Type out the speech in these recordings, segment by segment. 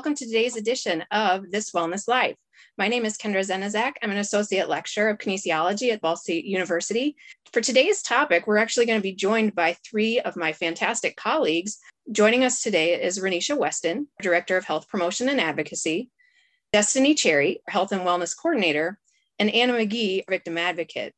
welcome to today's edition of This Wellness Life. My name is Kendra Zenizak. I'm an associate lecturer of kinesiology at Ball State University. For today's topic, we're actually going to be joined by three of my fantastic colleagues. Joining us today is Renisha Weston, Director of Health Promotion and Advocacy, Destiny Cherry, Health and Wellness Coordinator, and Anna McGee, Victim Advocate.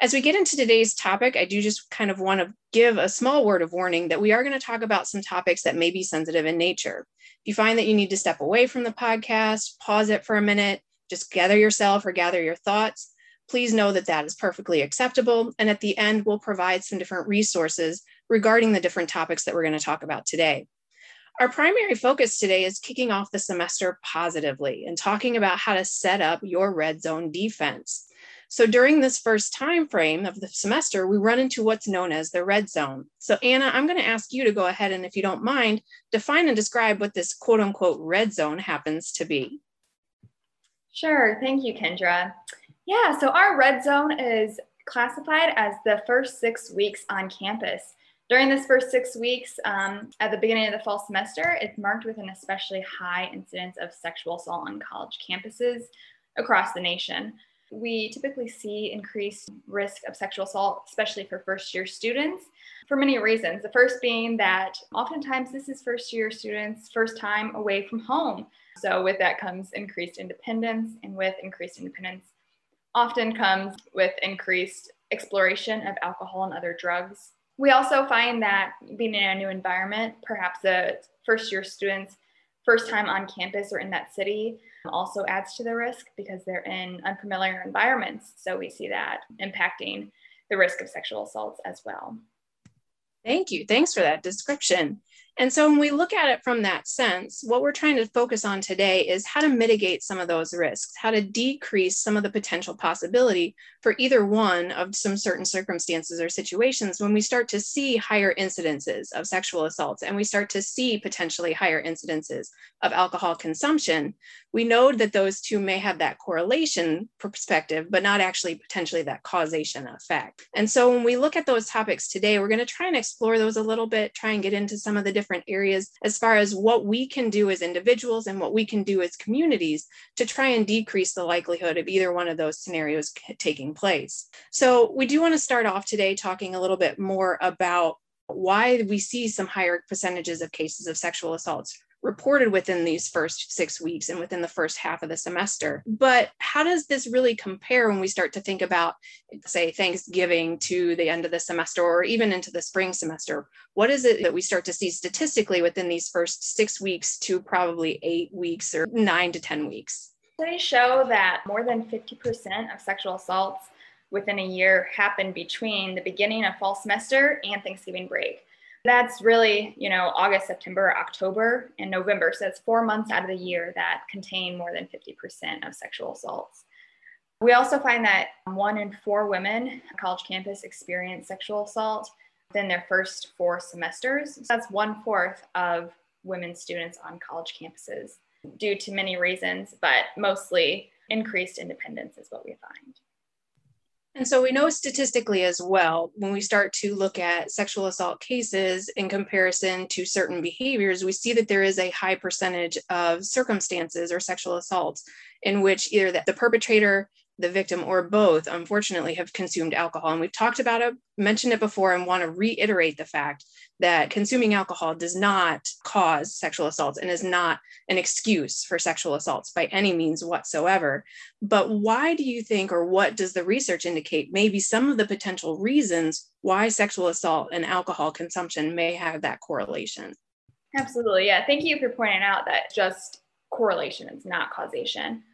As we get into today's topic, I do just kind of want to give a small word of warning that we are going to talk about some topics that may be sensitive in nature. If you find that you need to step away from the podcast, pause it for a minute, just gather yourself or gather your thoughts, please know that that is perfectly acceptable. And at the end, we'll provide some different resources regarding the different topics that we're going to talk about today. Our primary focus today is kicking off the semester positively and talking about how to set up your red zone defense. So during this first time frame of the semester, we run into what's known as the red zone. So Anna, I'm going to ask you to go ahead and, if you don't mind, define and describe what this quote unquote red zone happens to be. Sure. Thank you, Kendra. Yeah, so our red zone is classified as the first 6 weeks on campus. During this first 6 weeks, at the beginning of the fall semester, it's marked with an especially high incidence of sexual assault on college campuses across the nation. We typically see increased risk of sexual assault, especially for first-year students, for many reasons. The first being that oftentimes this is first-year students' first time away from home. So with that comes increased independence, and with increased independence often comes with increased exploration of alcohol and other drugs. We also find that being in a new environment, perhaps the first-year students' first time on campus or in that city, also adds to the risk because they're in unfamiliar environments. So we see that impacting the risk of sexual assaults as well. Thank you. Thanks for that description. And so when we look at it from that sense, what we're trying to focus on today is how to mitigate some of those risks, how to decrease some of the potential possibility for either one of some certain circumstances or situations when we start to see higher incidences of sexual assaults and we start to see potentially higher incidences of alcohol consumption. We know that those two may have that correlation perspective, but not actually potentially that causation effect. And so when we look at those topics today, we're going to try and explore those a little bit, try and get into some of the different areas as far as what we can do as individuals and what we can do as communities to try and decrease the likelihood of either one of those scenarios taking place. So we do want to start off today talking a little bit more about why we see some higher percentages of cases of sexual assaults reported within these first 6 weeks and within the first half of the semester. But how does this really compare when we start to think about, say, Thanksgiving to the end of the semester or even into the spring semester? What is it that we start to see statistically within these first 6 weeks to probably 8 weeks or 9 to 10 weeks? Studies show that more than 50% of sexual assaults within a year happen between the beginning of fall semester and Thanksgiving break. That's really, August, September, October, and November. So it's 4 months out of the year that contain more than 50% of sexual assaults. We also find that 1 in 4 women on college campus experience sexual assault within their first 4 semesters. So that's 1/4 of women students on college campuses due to many reasons, but mostly increased independence is what we find. And so we know statistically as well, when we start to look at sexual assault cases in comparison to certain behaviors, we see that there is a high percentage of circumstances or sexual assaults in which either the perpetrator, the victim, or both, unfortunately, have consumed alcohol. And we've talked about it, mentioned it before, and want to reiterate the fact that consuming alcohol does not cause sexual assaults and is not an excuse for sexual assaults by any means whatsoever. But why do you think, or what does the research indicate, maybe some of the potential reasons why sexual assault and alcohol consumption may have that correlation? Absolutely. Yeah. Thank you for pointing out that just correlation is not causation.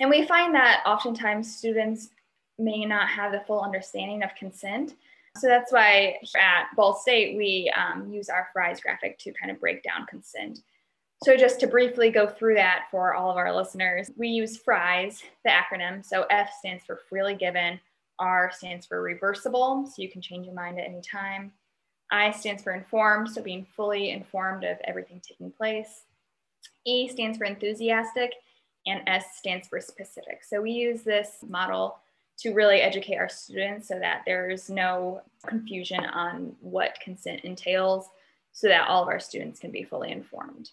And we find that oftentimes students may not have the full understanding of consent. So that's why at Ball State, we use our FRIES graphic to kind of break down consent. So just to briefly go through that for all of our listeners, we use FRIES, the acronym. So F stands for freely given, R stands for reversible, so you can change your mind at any time. I stands for informed, so being fully informed of everything taking place. E stands for enthusiastic, and S stands for specific. So we use this model to really educate our students so that there's no confusion on what consent entails so that all of our students can be fully informed.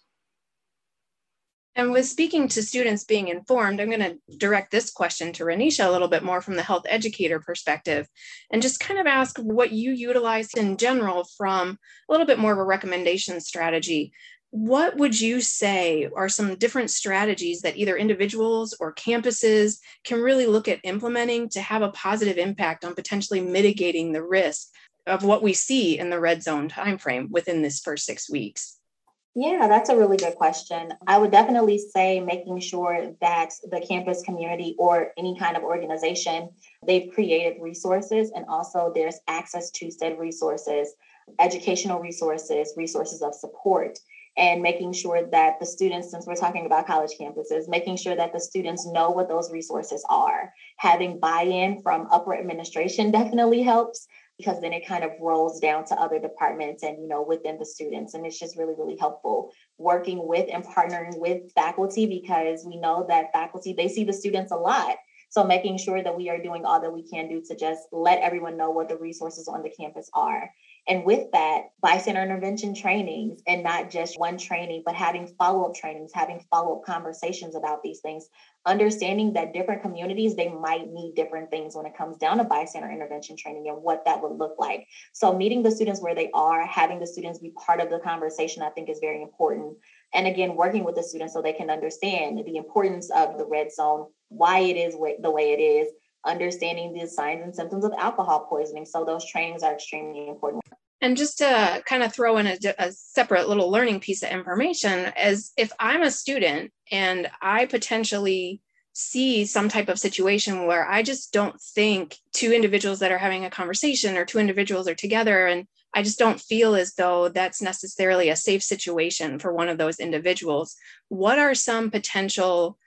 And with speaking to students being informed, I'm going to direct this question to Renisha a little bit more from the health educator perspective, and just kind of ask what you utilize in general from a little bit more of a recommendation strategy. What would you say are some different strategies that either individuals or campuses can really look at implementing to have a positive impact on potentially mitigating the risk of what we see in the red zone timeframe within this first 6 weeks? Yeah, that's a really good question. I would definitely say making sure that the campus community or any kind of organization, they've created resources and also there's access to said resources, educational resources, resources of support, and making sure that the students, since we're talking about college campuses, making sure that the students know what those resources are. Having buy-in from upper administration definitely helps, because then it kind of rolls down to other departments and, you know, within the students. And it's just really, really helpful working with and partnering with faculty, because we know that faculty, they see the students a lot. So making sure that we are doing all that we can do to just let everyone know what the resources on the campus are. And with that, bystander intervention trainings, and not just one training, but having follow-up trainings, having follow-up conversations about these things, understanding that different communities, they might need different things when it comes down to bystander intervention training and what that would look like. So meeting the students where they are, having the students be part of the conversation, I think is very important. And again, working with the students so they can understand the importance of the red zone, why it is the way it is, understanding the signs and symptoms of alcohol poisoning. So those trainings are extremely important. And just to kind of throw in a separate little learning piece of information, as if I'm a student and I potentially see some type of situation where I just don't think two individuals that are having a conversation, or two individuals are together, and I just don't feel as though that's necessarily a safe situation for one of those individuals, what are some potential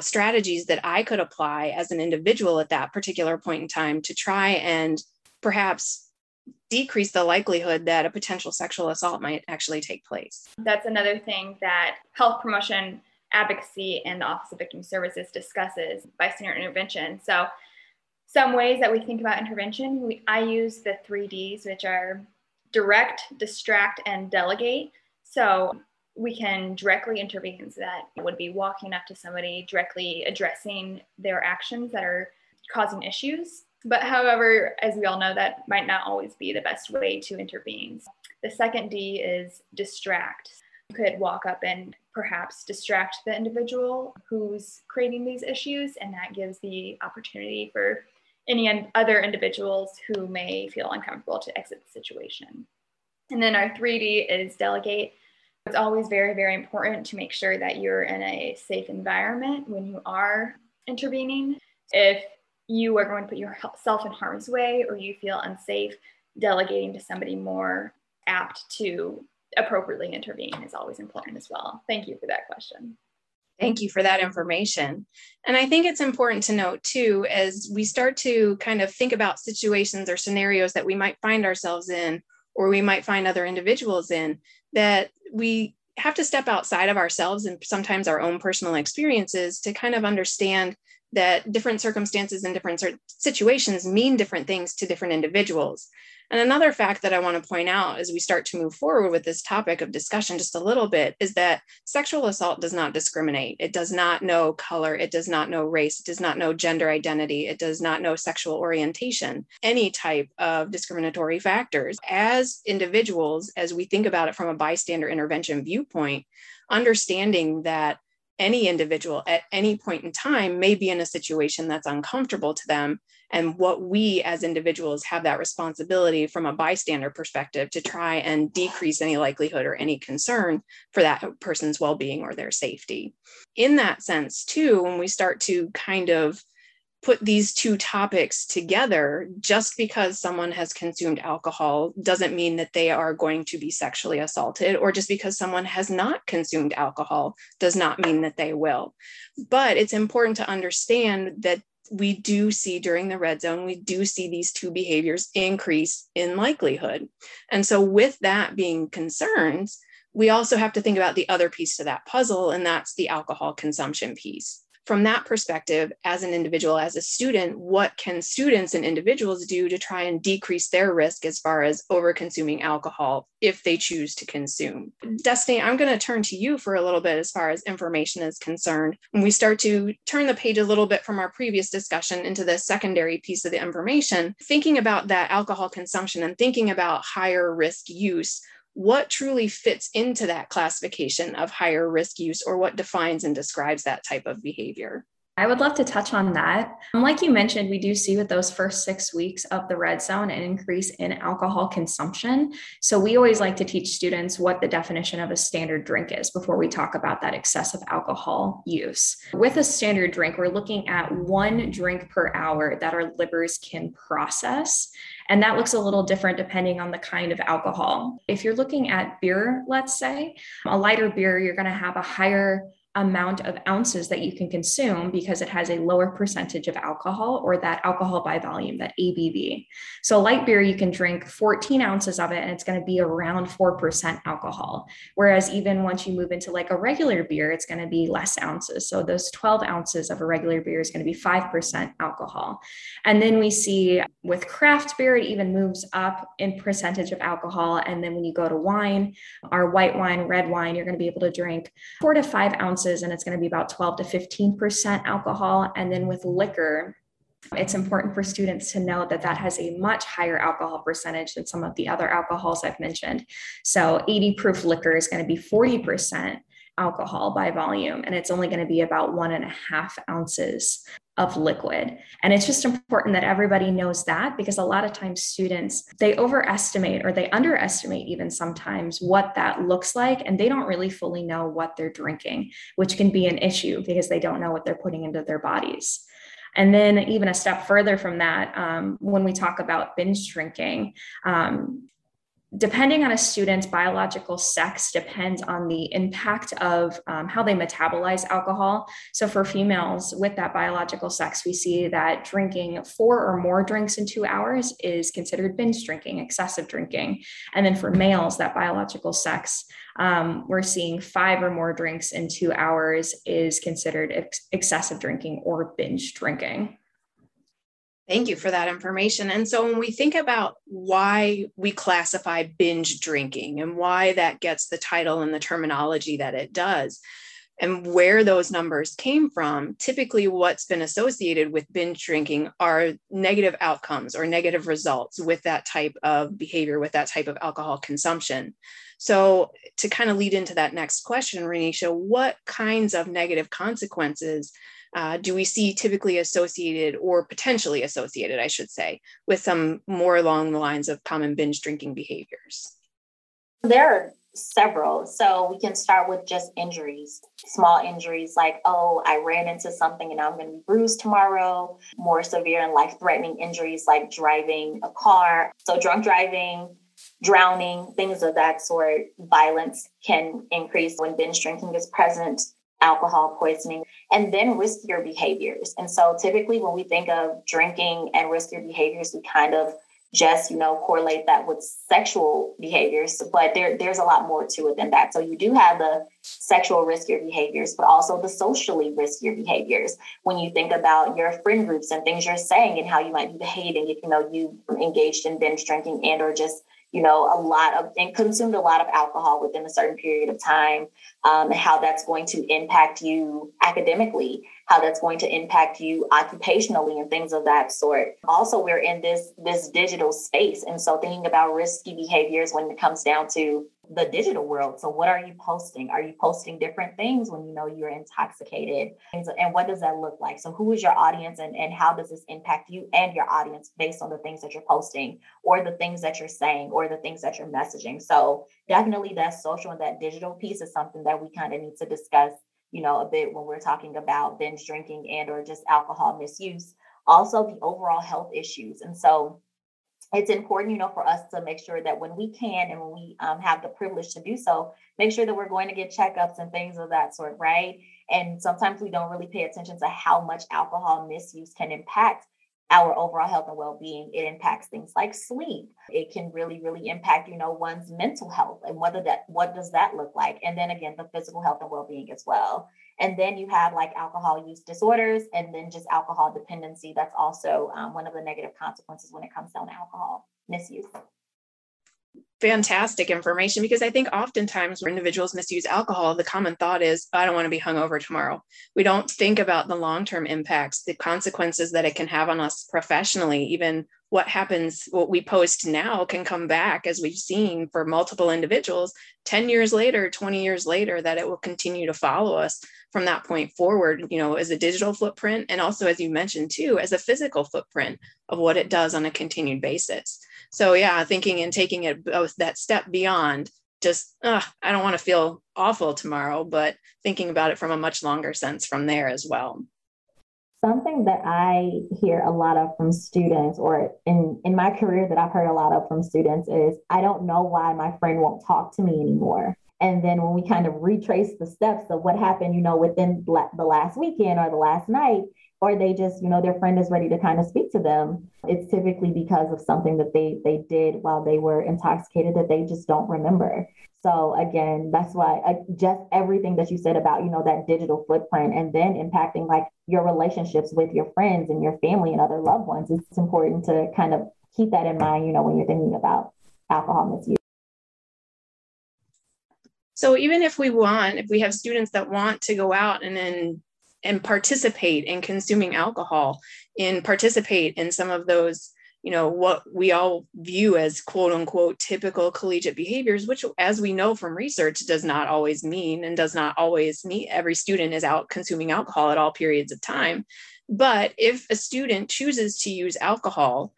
strategies that I could apply as an individual at that particular point in time to try and perhaps decrease the likelihood that a potential sexual assault might actually take place? That's another thing that health promotion advocacy and the Office of Victim Services discusses, bystander intervention. So some ways that we think about intervention, I use the 3 Ds, which are direct, distract, and delegate. So we can directly intervene. So that would be walking up to somebody, directly addressing their actions that are causing issues. But however, as we all know, that might not always be the best way to intervene. The second D is distract. You could walk up and perhaps distract the individual who's creating these issues, and that gives the opportunity for any other individuals who may feel uncomfortable to exit the situation. And then our 3D is delegate. It's always very, very important to make sure that you're in a safe environment when you are intervening. If you are going to put yourself in harm's way or you feel unsafe, delegating to somebody more apt to appropriately intervene is always important as well. Thank you for that question. Thank you for that information. And I think it's important to note too, as we start to kind of think about situations or scenarios that we might find ourselves in, or we might find other individuals in, that we have to step outside of ourselves and sometimes our own personal experiences to kind of understand that different circumstances and different situations mean different things to different individuals. And another fact that I want to point out as we start to move forward with this topic of discussion just a little bit is that sexual assault does not discriminate. It does not know color. It does not know race. It does not know gender identity. It does not know sexual orientation, any type of discriminatory factors. As individuals, as we think about it from a bystander intervention viewpoint, understanding that any individual at any point in time may be in a situation that's uncomfortable to them, and what we as individuals have that responsibility from a bystander perspective to try and decrease any likelihood or any concern for that person's well-being or their safety. In that sense, too, when we start to kind of put these two topics together, just because someone has consumed alcohol doesn't mean that they are going to be sexually assaulted, or just because someone has not consumed alcohol does not mean that they will. But it's important to understand that we do see during the red zone, we do see these two behaviors increase in likelihood. And so with that being concerns, we also have to think about the other piece to that puzzle, and that's the alcohol consumption piece. from that perspective, as an individual, as a student, what can students and individuals do to try and decrease their risk as far as over-consuming alcohol if they choose to consume? Destiny, I'm going to turn to you for a little bit as far as information is concerned. When we start to turn the page a little bit from our previous discussion into the secondary piece of the information, thinking about that alcohol consumption and thinking about higher risk use, what truly fits into that classification of higher risk use, or what defines and describes that type of behavior? I would love to touch on that. Like you mentioned, we do see with those first 6 weeks of the red zone an increase in alcohol consumption. So we always like to teach students what the definition of a standard drink is before we talk about that excessive alcohol use. With a standard drink, we're looking at 1 drink per hour that our livers can process. And that looks a little different depending on the kind of alcohol. If you're looking at beer, let's say, a lighter beer, you're going to have a higher amount of ounces that you can consume because it has a lower percentage of alcohol, or that alcohol by volume, that ABV. So light beer, you can drink 14 ounces of it and it's going to be around 4% alcohol. Whereas even once you move into like a regular beer, it's going to be less ounces. So those 12 ounces of a regular beer is going to be 5% alcohol. And then we see with craft beer, it even moves up in percentage of alcohol. And then when you go to wine, our white wine, red wine, you're going to be able to drink 4 to 5 ounces. And it's going to be about 12 to 15% alcohol. And then with liquor, it's important for students to know that that has a much higher alcohol percentage than some of the other alcohols I've mentioned. So 80 proof liquor is going to be 40% alcohol by volume, and it's only going to be about 1.5 ounces of liquid. And it's just important that everybody knows that, because a lot of times students, they overestimate or they underestimate even sometimes what that looks like, and they don't really fully know what they're drinking, which can be an issue because they don't know what they're putting into their bodies. And then even a step further from that, when we talk about binge drinking, depending on a student's biological sex depends on the impact of how they metabolize alcohol. So for females with that biological sex, we see that drinking 4 or more drinks in 2 hours is considered binge drinking, excessive drinking. And then for males, that biological sex, we're seeing 5 or more drinks in 2 hours is considered excessive drinking or binge drinking. Thank you for that information. And so when we think about why we classify binge drinking and why that gets the title and the terminology that it does, and where those numbers came from, typically what's been associated with binge drinking are negative outcomes or negative results with that type of behavior, with that type of alcohol consumption. So to kind of lead into that next question, Renisha, what kinds of negative consequences do we see typically associated, or potentially associated, I should say, with some more along the lines of common binge drinking behaviors? There are several. So we can start with just injuries, small injuries like, oh, I ran into something and I'm going to be bruised tomorrow. More severe and life-threatening injuries like driving a car. So drunk driving, drowning, things of that sort. Violence can increase when binge drinking is present. Alcohol poisoning, and then riskier behaviors. And so typically when we think of drinking and riskier behaviors, we kind of just, correlate that with sexual behaviors, but there's a lot more to it than that. So you do have the sexual riskier behaviors, but also the socially riskier behaviors. When you think about your friend groups and things you're saying and how you might be behaving if, you engaged in binge drinking and or just consumed a lot of alcohol within a certain period of time, and how that's going to impact you academically, how that's going to impact you occupationally and things of that sort. Also, we're in this digital space. And so thinking about risky behaviors when it comes down to the digital world. So what are you posting? Are you posting different things when you're intoxicated? And what does that look like? So who is your audience and how does this impact you and your audience based on the things that you're posting or the things that you're saying or the things that you're messaging? So definitely that social and that digital piece is something that we kind of need to discuss, a bit when we're talking about binge drinking and or just alcohol misuse. Also the overall health issues. And so it's important, for us to make sure that when we can and when we have the privilege to do so, make sure that we're going to get checkups and things of that sort, right? And sometimes we don't really pay attention to how much alcohol misuse can impact our overall health and well-being. It impacts things like sleep. It can really, really impact, one's mental health and what does that look like? And then again, the physical health and well-being as well. And then you have like alcohol use disorders, and then just alcohol dependency. That's also one of the negative consequences when it comes down to alcohol misuse. Fantastic information, because I think oftentimes when individuals misuse alcohol, the common thought is, I don't want to be hungover tomorrow. We don't think about the long-term impacts, the consequences that it can have on us professionally. Even what happens, what we post now can come back, as we've seen for multiple individuals, 10 years later, 20 years later, that it will continue to follow us from that point forward, you know, as a digital footprint. And also, as you mentioned too, as a physical footprint of what it does on a continued basis. So yeah, thinking and taking it both that step beyond just, I don't want to feel awful tomorrow, but thinking about it from a much longer sense from there as well. Something that I hear a lot of from students, or in my career that I've heard a lot of from students, is, I don't know why my friend won't talk to me anymore. And then when we kind of retrace the steps of what happened, you know, within the last weekend or the last night, or they just, you know, their friend is ready to kind of speak to them, it's typically because of something that they did while they were intoxicated that they just don't remember. So again, that's why just everything that you said about, you know, that digital footprint and then impacting like your relationships with your friends and your family and other loved ones, it's important to kind of keep that in mind, you know, when you're thinking about alcohol misuse. So even if we have students that want to go out and then and participate in consuming alcohol, and participate in some of those, you know, what we all view as quote unquote typical collegiate behaviors, which, as we know from research, does not always mean and does not always meet every student is out consuming alcohol at all periods of time. But if a student chooses to use alcohol,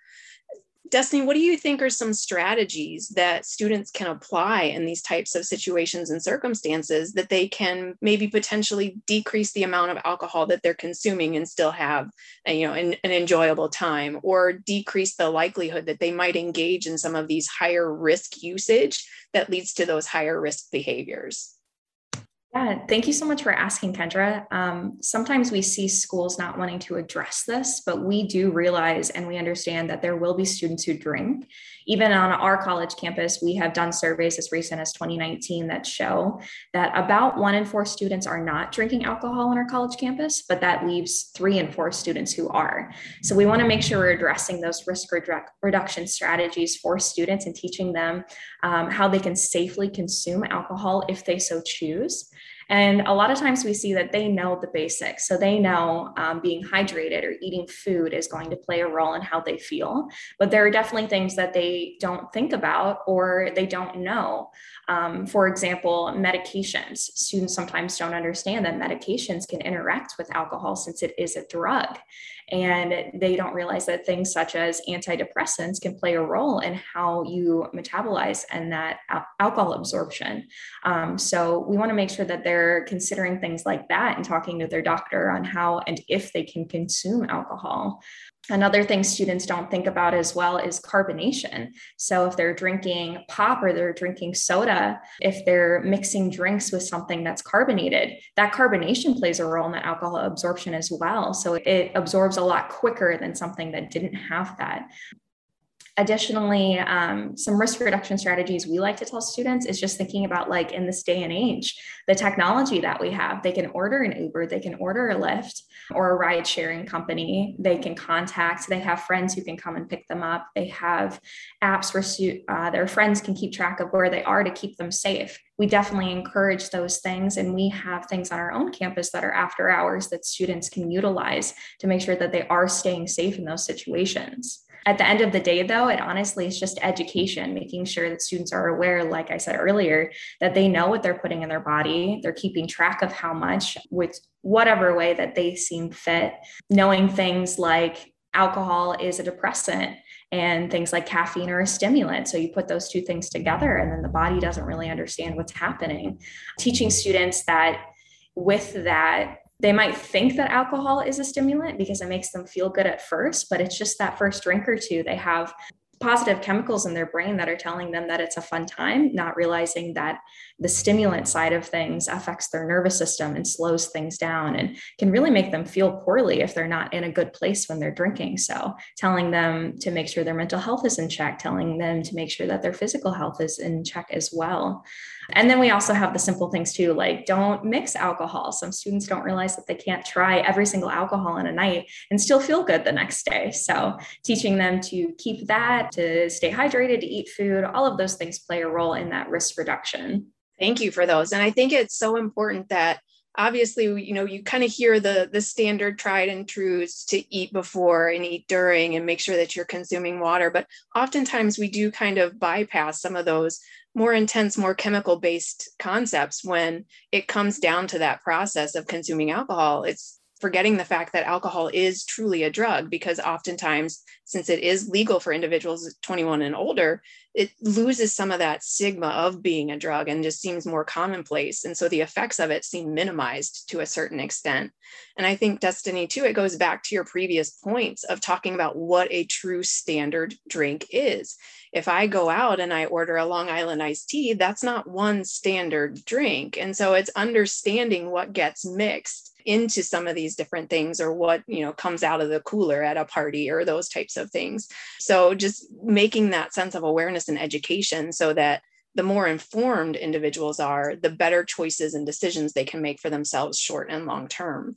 Destiny, what do you think are some strategies that students can apply in these types of situations and circumstances that they can maybe potentially decrease the amount of alcohol that they're consuming and still have, you know, an enjoyable time, or decrease the likelihood that they might engage in some of these higher risk usage that leads to those higher risk behaviors? Yeah, thank you so much for asking, Kendra. Sometimes we see schools not wanting to address this, but we do realize and we understand that there will be students who drink. Even on our college campus, we have done surveys as recent as 2019 that show that about 1 in 4 students are not drinking alcohol on our college campus, but that leaves 3 in 4 students who are. So we want to make sure we're addressing those risk reduction strategies for students and teaching them how they can safely consume alcohol if they so choose. And a lot of times we see that they know the basics. So they know being hydrated or eating food is going to play a role in how they feel. But there are definitely things that they don't think about or they don't know. For example, medications. Students sometimes don't understand that medications can interact with alcohol since it is a drug. And they don't realize that things such as antidepressants can play a role in how you metabolize and that alcohol absorption. So we want to make sure that they're considering things like that and talking to their doctor on how and if they can consume alcohol. Another thing students don't think about as well is carbonation. So if they're drinking pop or they're drinking soda, if they're mixing drinks with something that's carbonated, that carbonation plays a role in the alcohol absorption as well. So it absorbs a lot quicker than something that didn't have that. Additionally, some risk reduction strategies we like to tell students is just thinking about, like, in this day and age, the technology that we have. They can order an Uber, they can order a Lyft or a ride sharing company. They can contact, they have friends who can come and pick them up. They have apps where their friends can keep track of where they are to keep them safe. We definitely encourage those things. And we have things on our own campus that are after hours that students can utilize to make sure that they are staying safe in those situations. At the end of the day, though, it honestly is just education, making sure that students are aware, like I said earlier, that they know what they're putting in their body. They're keeping track of how much, with whatever way that they seem fit, knowing things like alcohol is a depressant and things like caffeine are a stimulant. So you put those two things together and then the body doesn't really understand what's happening. Teaching students that with that, they might think that alcohol is a stimulant because it makes them feel good at first, but it's just that first drink or two. They have positive chemicals in their brain that are telling them that it's a fun time, not realizing that the stimulant side of things affects their nervous system and slows things down and can really make them feel poorly if they're not in a good place when they're drinking. So telling them to make sure their mental health is in check, telling them to make sure that their physical health is in check as well. And then we also have the simple things too, like don't mix alcohol. Some students don't realize that they can't try every single alcohol in a night and still feel good the next day. So teaching them to keep that, to stay hydrated, to eat food, all of those things play a role in that risk reduction. Thank you for those. And I think it's so important that obviously, you know, you kind of hear the standard tried and trues to eat before and eat during and make sure that you're consuming water. But oftentimes we do kind of bypass some of those more intense, more chemical based concepts when it comes down to that process of consuming alcohol. It's forgetting the fact that alcohol is truly a drug, because oftentimes, since it is legal for individuals 21 and older, it loses some of that stigma of being a drug and just seems more commonplace. And so the effects of it seem minimized to a certain extent. And I think, Destiny, too, it goes back to your previous points of talking about what a true standard drink is. If I go out and I order a Long Island iced tea, that's not one standard drink. And so it's understanding what gets mixed into some of these different things, or what, you know, comes out of the cooler at a party or those types of things. So just making that sense of awareness and education so that the more informed individuals are, the better choices and decisions they can make for themselves short and long term.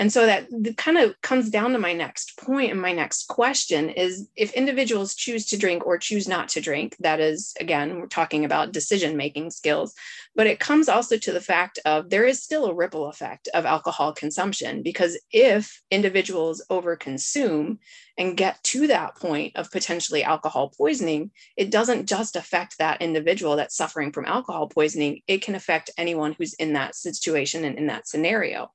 And so that kind of comes down to my next point and my next question is, if individuals choose to drink or choose not to drink, that is, again, we're talking about decision-making skills, but it comes also to the fact of there is still a ripple effect of alcohol consumption, because if individuals overconsume and get to that point of potentially alcohol poisoning, it doesn't just affect that individual that's suffering from alcohol poisoning, it can affect anyone who's in that situation and in that scenario.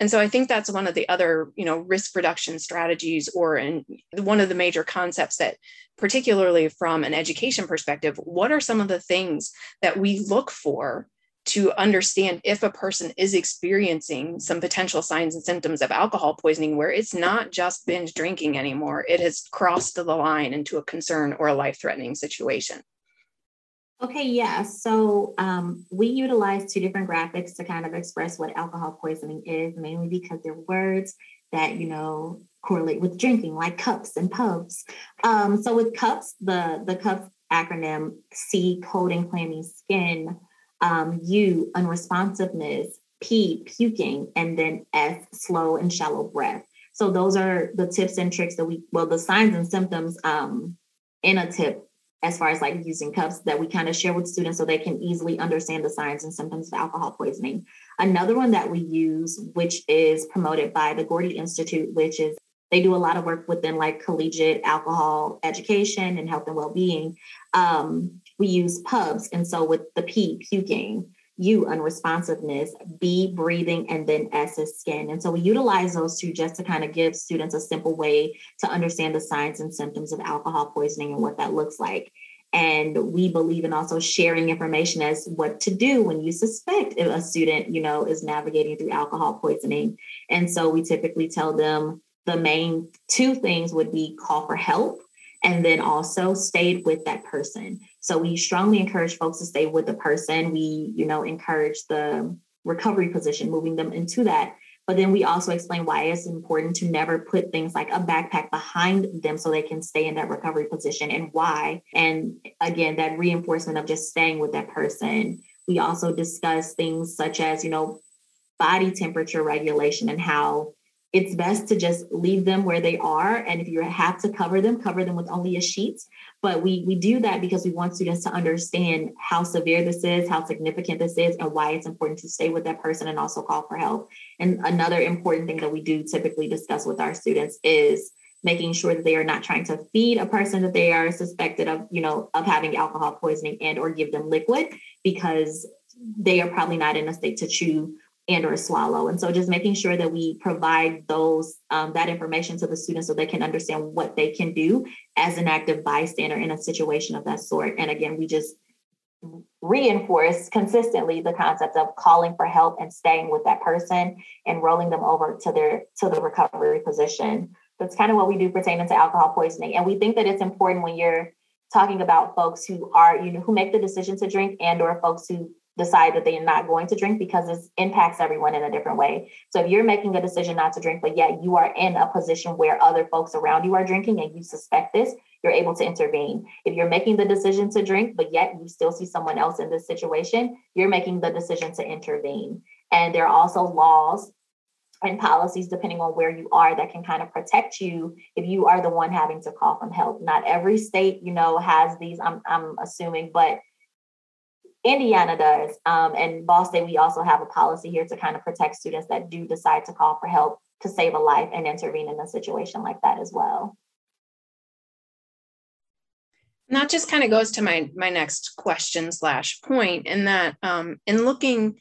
And so I think that's one of the other, you know, risk reduction strategies, or in one of the major concepts that, particularly from an education perspective, what are some of the things that we look for to understand if a person is experiencing some potential signs and symptoms of alcohol poisoning, where it's not just binge drinking anymore, it has crossed the line into a concern or a life-threatening situation? Okay, yeah. So we utilize two different graphics to kind of express what alcohol poisoning is, mainly because they're words that, you know, correlate with drinking, like cups and pubs. So with cups, the cups acronym, C, cold and clammy skin, U, unresponsiveness, P, puking, and then S, slow and shallow breath. So those are the tips and tricks that the signs and symptoms in a tip, as far as like using cups, that we kind of share with students so they can easily understand the signs and symptoms of alcohol poisoning. Another one that we use, which is promoted by the Gordie Institute, which is they do a lot of work within like collegiate alcohol education and health and well-being. We use pubs. And so with the P, puking, U, unresponsiveness, B, breathing, and then S is skin. And so we utilize those two just to kind of give students a simple way to understand the signs and symptoms of alcohol poisoning and what that looks like. And we believe in also sharing information as what to do when you suspect a student, you know, is navigating through alcohol poisoning. And so we typically tell them the main two things would be call for help, and then also stayed with that person. So we strongly encourage folks to stay with the person. We, you know, encourage the recovery position, moving them into that. But then we also explain why it's important to never put things like a backpack behind them so they can stay in that recovery position, and why. And again, that reinforcement of just staying with that person. We also discuss things such as, you know, body temperature regulation and how it's best to just leave them where they are. And if you have to cover them with only a sheet. But we do that because we want students to understand how severe this is, how significant this is, and why it's important to stay with that person and also call for help. And another important thing that we do typically discuss with our students is making sure that they are not trying to feed a person that they are suspected of, you know, of having alcohol poisoning, and or give them liquid, because they are probably not in a state to chew and or swallow. And so just making sure that we provide those that information to the students so they can understand what they can do as an active bystander in a situation of that sort. And again, we just reinforce consistently the concept of calling for help and staying with that person and rolling them over to the recovery position. That's kind of what we do pertaining to alcohol poisoning. And we think that it's important when you're talking about folks who are, you know, who make the decision to drink and or folks who decide that they are not going to drink, because it impacts everyone in a different way. So if you're making a decision not to drink, but yet you are in a position where other folks around you are drinking and you suspect this, you're able to intervene. If you're making the decision to drink, but yet you still see someone else in this situation, you're making the decision to intervene. And there are also laws and policies, depending on where you are, that can kind of protect you if you are the one having to call for help. Not every state, you know, has these, I'm assuming, but Indiana does. And Ball State, we also have a policy here to kind of protect students that do decide to call for help to save a life and intervene in a situation like that as well. And that just kind of goes to my next question / point, in that in looking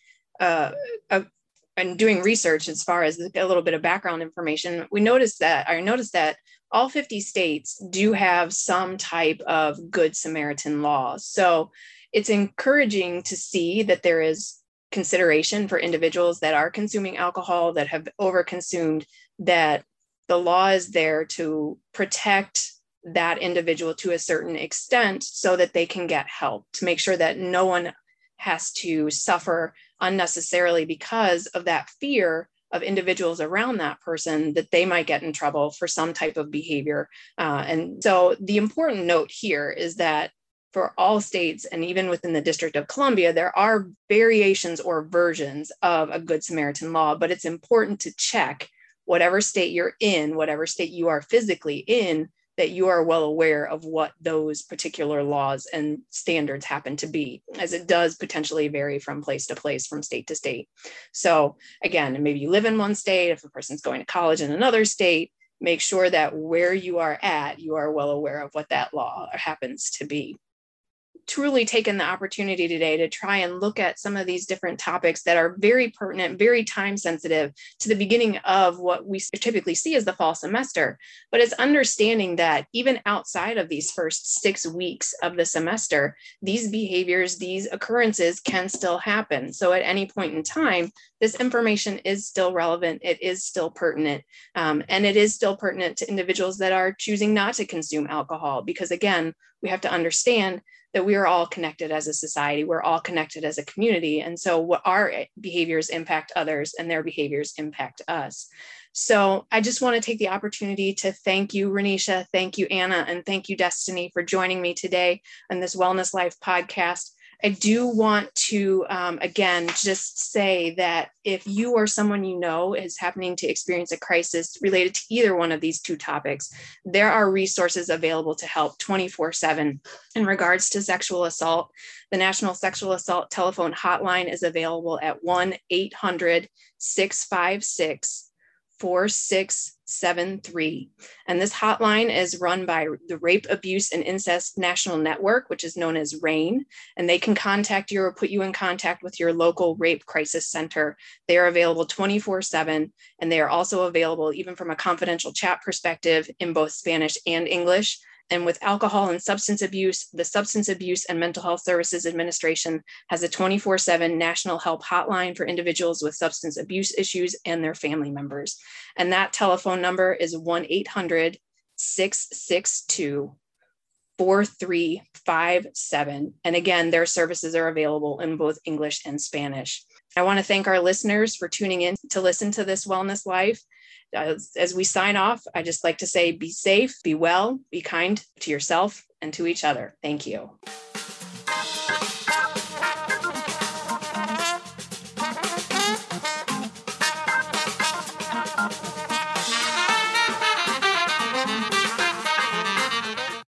and doing research as far as a little bit of background information, I noticed that all 50 states do have some type of Good Samaritan law. So it's encouraging to see that there is consideration for individuals that are consuming alcohol, that have overconsumed, that the law is there to protect that individual to a certain extent so that they can get help, to make sure that no one has to suffer unnecessarily because of that fear of individuals around that person, that they might get in trouble for some type of behavior. And so the important note here is that for all states, and even within the District of Columbia, there are variations or versions of a Good Samaritan law, but it's important to check whatever state you're in, whatever state you are physically in, that you are well aware of what those particular laws and standards happen to be, as it does potentially vary from place to place, from state to state. So again, maybe you live in one state, if a person's going to college in another state, make sure that where you are at, you are well aware of what that law happens to be. Truly taken the opportunity today to try and look at some of these different topics that are very pertinent, very time sensitive to the beginning of what we typically see as the fall semester. But it's understanding that even outside of these first 6 weeks of the semester, these behaviors, these occurrences can still happen. So at any point in time, this information is still relevant, it is still pertinent, and it is still pertinent to individuals that are choosing not to consume alcohol, because again, we have to understand that we are all connected as a society, we're all connected as a community. And so what our behaviors impact others and their behaviors impact us. So I just want to take the opportunity to thank you, Renisha, thank you, Anna, and thank you, Destiny, for joining me today on this Wellness Life podcast. I do want to, again, just say that if you or someone you know is happening to experience a crisis related to either one of these two topics, there are resources available to help 24/7. In regards to sexual assault, the National Sexual Assault Telephone Hotline is available at 1-800-656-4673. And this hotline is run by the Rape, Abuse, and Incest National Network, which is known as RAINN, and they can contact you or put you in contact with your local rape crisis center. They are available 24/7, and they are also available even from a confidential chat perspective in both Spanish and English. And with alcohol and substance abuse, the Substance Abuse and Mental Health Services Administration has a 24/7 national help hotline for individuals with substance abuse issues and their family members. And that telephone number is 1-800-662-4357. And again, their services are available in both English and Spanish. I want to thank our listeners for tuning in to listen to this Wellness Life. As we sign off, I just like to say, be safe, be well, be kind to yourself and to each other. Thank you.